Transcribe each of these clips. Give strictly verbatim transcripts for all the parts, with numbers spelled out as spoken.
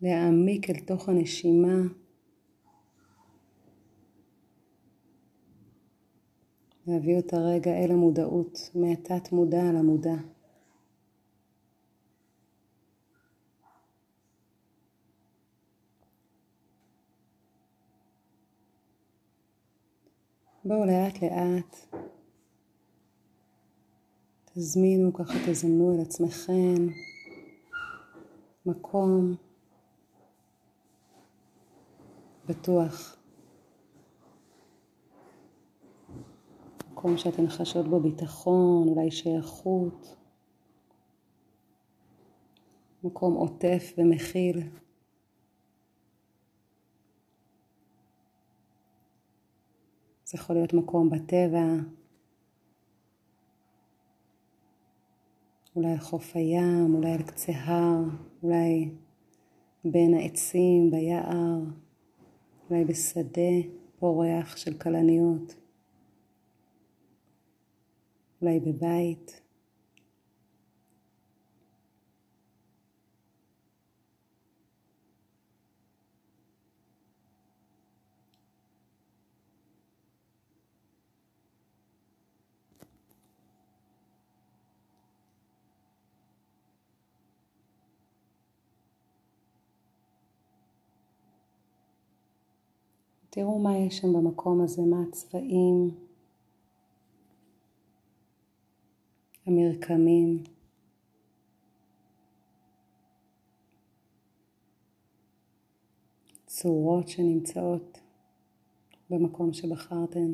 להעמיק אל תוך הנשימה, להביא אותה רגע אל המודעות, מהתת מודע על המודע. בואו לאט לאט, תזמינו, ככה תזמנו אל עצמכם מקום בטוח, מקום שאתן חשות בו ביטחון, אולי שייכות, מקום עוטף ומכיל. זה יכול להיות מקום בטבע, אולי על חוף הים, אולי על קצה הר, אולי בין העצים, ביער, אולי בשדה פורח של כלניות, אולי בבית. תראו מה יש שם במקום הזה, מה הצבעים, המרקמים. צורות שנמצאות במקום שבחרתם.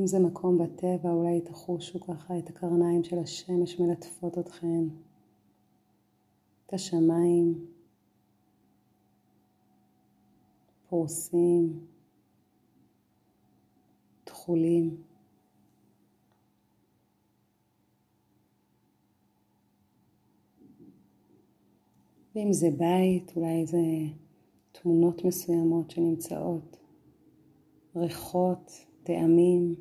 אם זה מקום בטבע, אולי תחושו ככה את הקרניים של השמש מלטפות אתכן, את השמיים פורסים, תחולים. ואם זה בית, אולי זה תמונות מסוימות שנמצאות, ריחות, טעמים.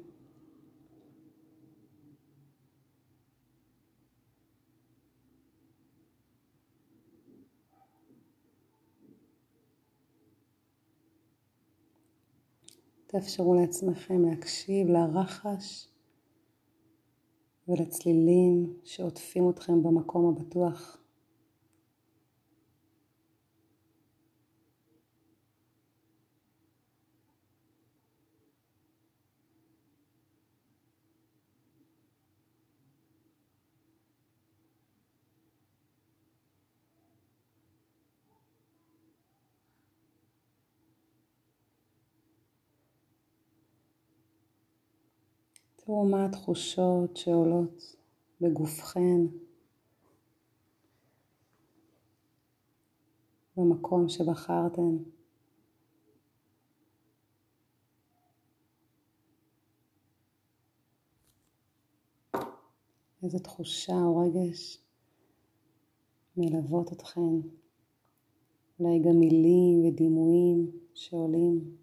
תאפשרו לעצמכם להקשיב לרחש ולצלילים שעוטפים אתכם במקום הבטוח. תראו מה התחושות שעולות בגופכן, במקום שבחרתן. איזו תחושה או רגש מלוות אתכן, אולי גם מילים ודימויים שעולים.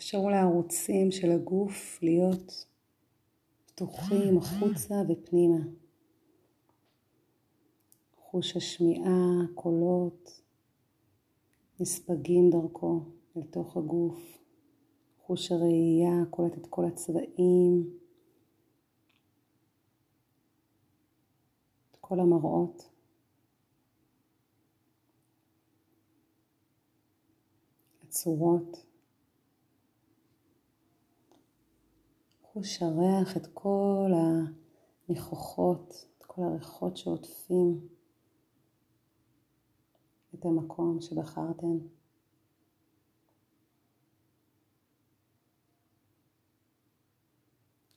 אפשרו לערוצים של הגוף להיות פתוחים החוצה ופנימה. חוש השמיעה, קולות, נספגים דרכו אל תוך הגוף. חוש הראייה, קולט את כל הצבעים, את כל המראות. הצורות. חוש הריח, את כל הניחוחות, את כל הריחות שעוטפים את המקום שבחרתם.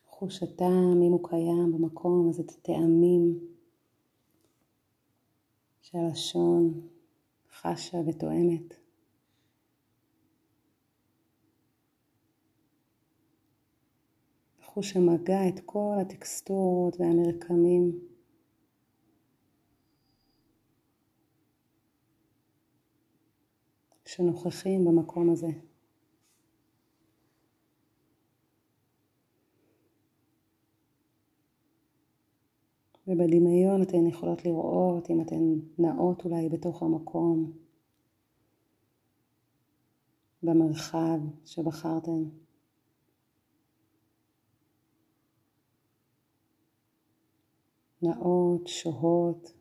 חוש הטעם, אם הוא קיים במקום, אז את הטעמים שהלשון חשה ותואמת. חוש המגע, את כל הטקסטורות והמרקמים. שנוכחים במקום הזה. ובדמיון אתן יכולות לראות אם אתן נעות אולי בתוך המקום, במרחב שבחרתן. נעות, שוהות.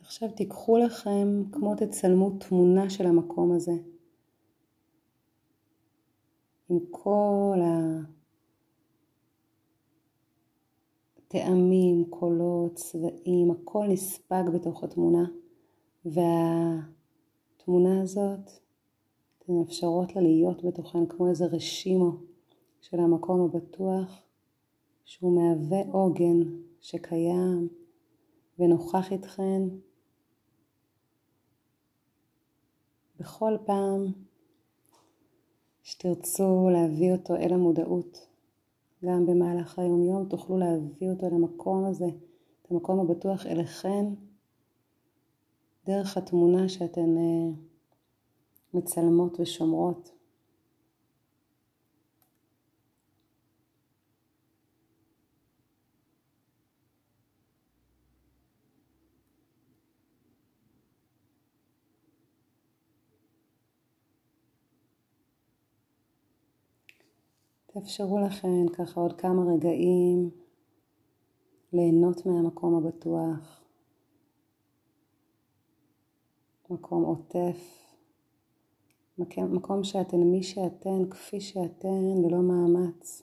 עכשיו תיקחו לכם, כמו תצלמו תמונה של המקום הזה. עם כל הטעמים, קולות, צבעים, הכל נספג בתוך התמונה. והתמונה הזאת, אתן אפשרות לה להיות בתוכן כמו איזה רשימו של המקום הבטוח, שהוא מהווה עוגן שקיים ונוכח איתכן. בכל פעם שתרצו להביא אותו אל המודעות, גם במהלך היום יום תוכלו להביא אותו למקום הזה, את המקום הבטוח אליכן, דרך התמונה שאתן מצלמות ושומרות. תאפשרו לכן ככה עוד כמה רגעים ליהנות מהמקום הבטוח, מקום עוטף, מקום שאתן מי שאתן, כפי שאתן, ללא מאמץ.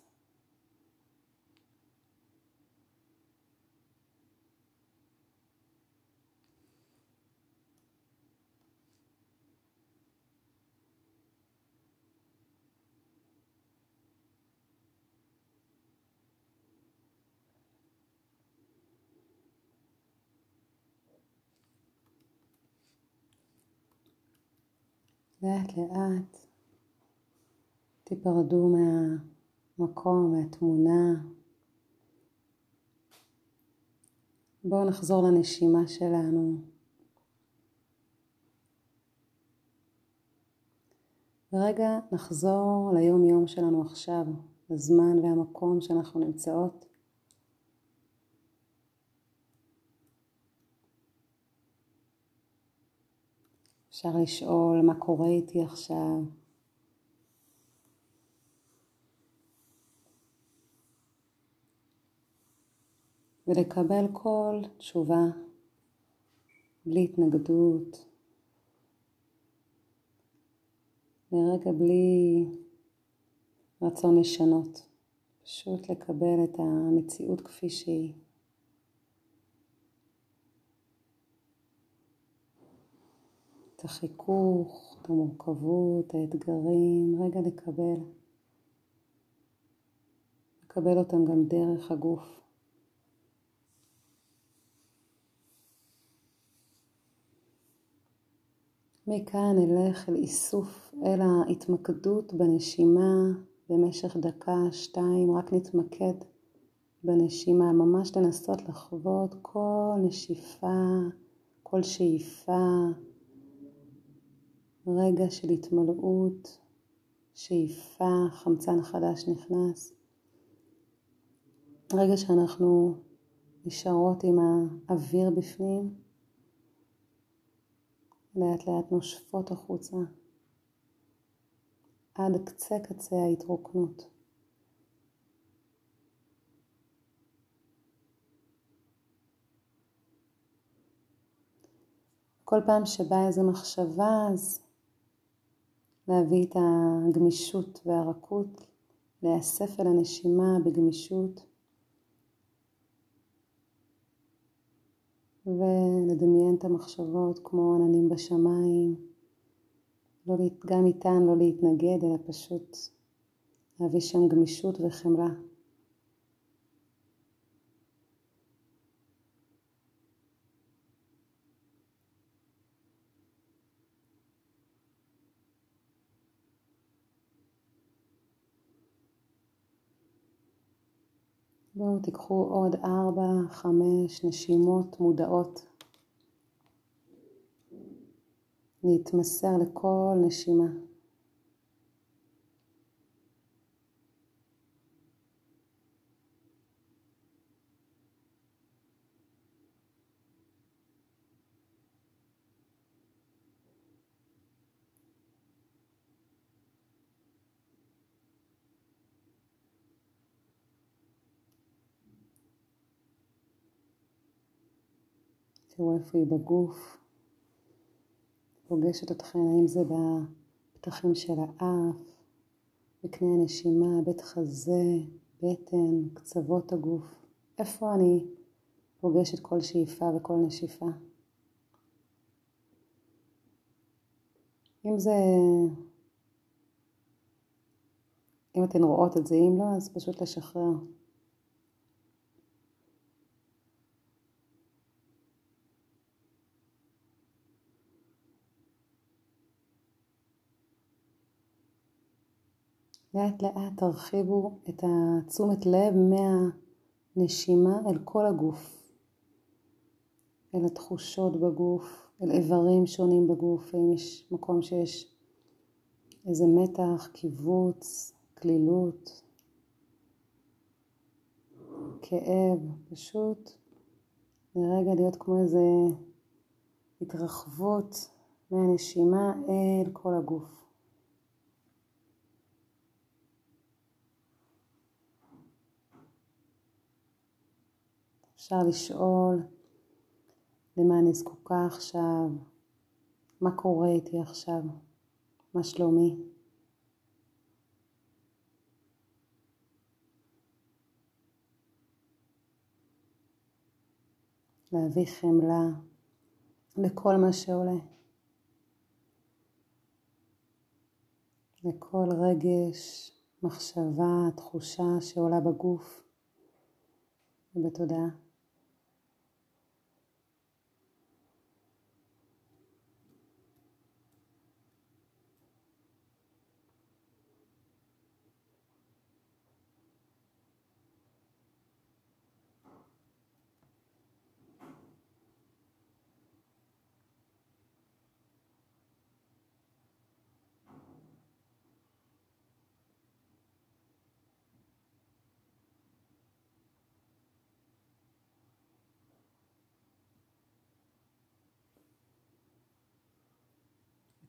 לאט לאט תיפרדו מהמקום, מהתמונה. בואו נחזור לנשימה שלנו. רגע נחזור ליום יום שלנו עכשיו, לזמן והמקום שאנחנו נמצאות. אפשר לשאול מה קורה איתי עכשיו. ולקבל כל תשובה, בלי התנגדות. לרגע בלי רצון לשנות. פשוט לקבל את המציאות כפי שהיא. את החיכוך, את המורכבות, האתגרים, רגע לקבל. לקבל אותם גם דרך הגוף. מכאן נלך אל איסוף, אל ההתמקדות בנשימה במשך דקה, שתיים, רק נתמקד בנשימה, ממש לנסות לחוות כל נשיפה, כל שאיפה, רגע של התמלאות, שאיפה, חמצן חדש נכנס. רגע שאנחנו נשארות עם האוויר בפנים, לאט לאט נושפות החוצה, עד קצה קצה ההתרוקנות. כל פעם שבאה איזו מחשבה, אז להביא את הגמישות והרכות, להיאסף אל הנשימה בגמישות, ולדמיין את המחשבות כמו עננים בשמיים, לא, גם איתן לא להתנגד, אלא פשוט להביא שם גמישות וחמלה. בואו תיקחו עוד ארבע, חמש נשימות מודעות. להתמסר לכל נשימה. תראו איפה היא בגוף, פוגשת אתכם, האם זה בפתחים של האף, בקנה הנשימה, בית חזה, בטן, קצוות הגוף. איפה אני פוגשת כל שאיפה וכל נשיפה? אם זה, אם אתן רואות את זה, אם לא, אז פשוט לשחרר. לאט לאט תרחיבו את תשומת לב מהנשימה אל כל הגוף, אל התחושות בגוף, אל איברים שונים בגוף, אם יש מקום שיש איזה מתח, קיבוץ, כלילות, כאב, פשוט לרגע להיות כמו איזה התרחבות מהנשימה אל כל הגוף. אפשר לשאול למה אני זקוקה עכשיו, מה קורה איתי עכשיו, מה שלומי. להביא חמלה לכל מה שעולה, לכל רגש, מחשבה, תחושה שעולה בגוף ובתודעה.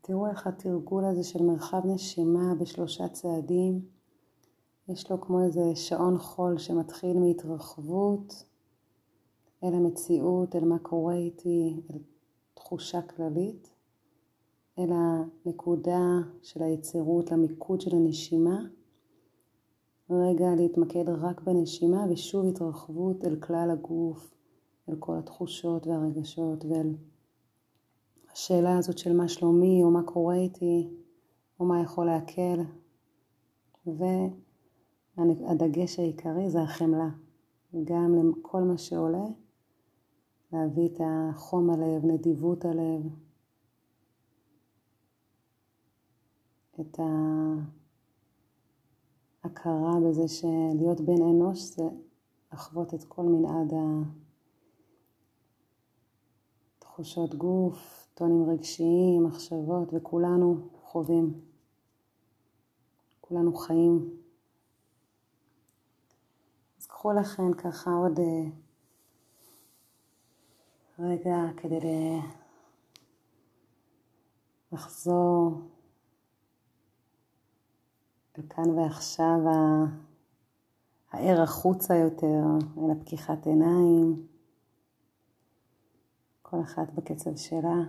תראו איך התרגול הזה של מרחב נשימה בשלושה צעדים, יש לו כמו איזה שעון חול שמתחיל מהתרחבות אל המציאות, אל מה קורה איתי, אל תחושה כללית, אל הנקודה של היצירות, למיקוד של הנשימה. רגע להתמקד רק בנשימה, ושוב התרחבות אל כלל הגוף, אל כל התחושות והרגשות ואל השאלה הזאת של מה שלומי, או מה קורה איתי, או מה יכול להקל. והדגש העיקרי זה החמלה. גם לכל מה שעולה, להביא את החום הלב, נדיבות הלב, את ההכרה בזה שלהיות בן אנוש זה לחוות את כל מנעד התחושות גוף, טונים רגשיים, מחשבות, וכולנו חווים, כולנו חיים. אז קחו לכן ככה עוד רגע כדי לחזור לכאן ועכשיו, הער החוצה יותר, אל הפקיחת עיניים. כל אחת בקצב שלה.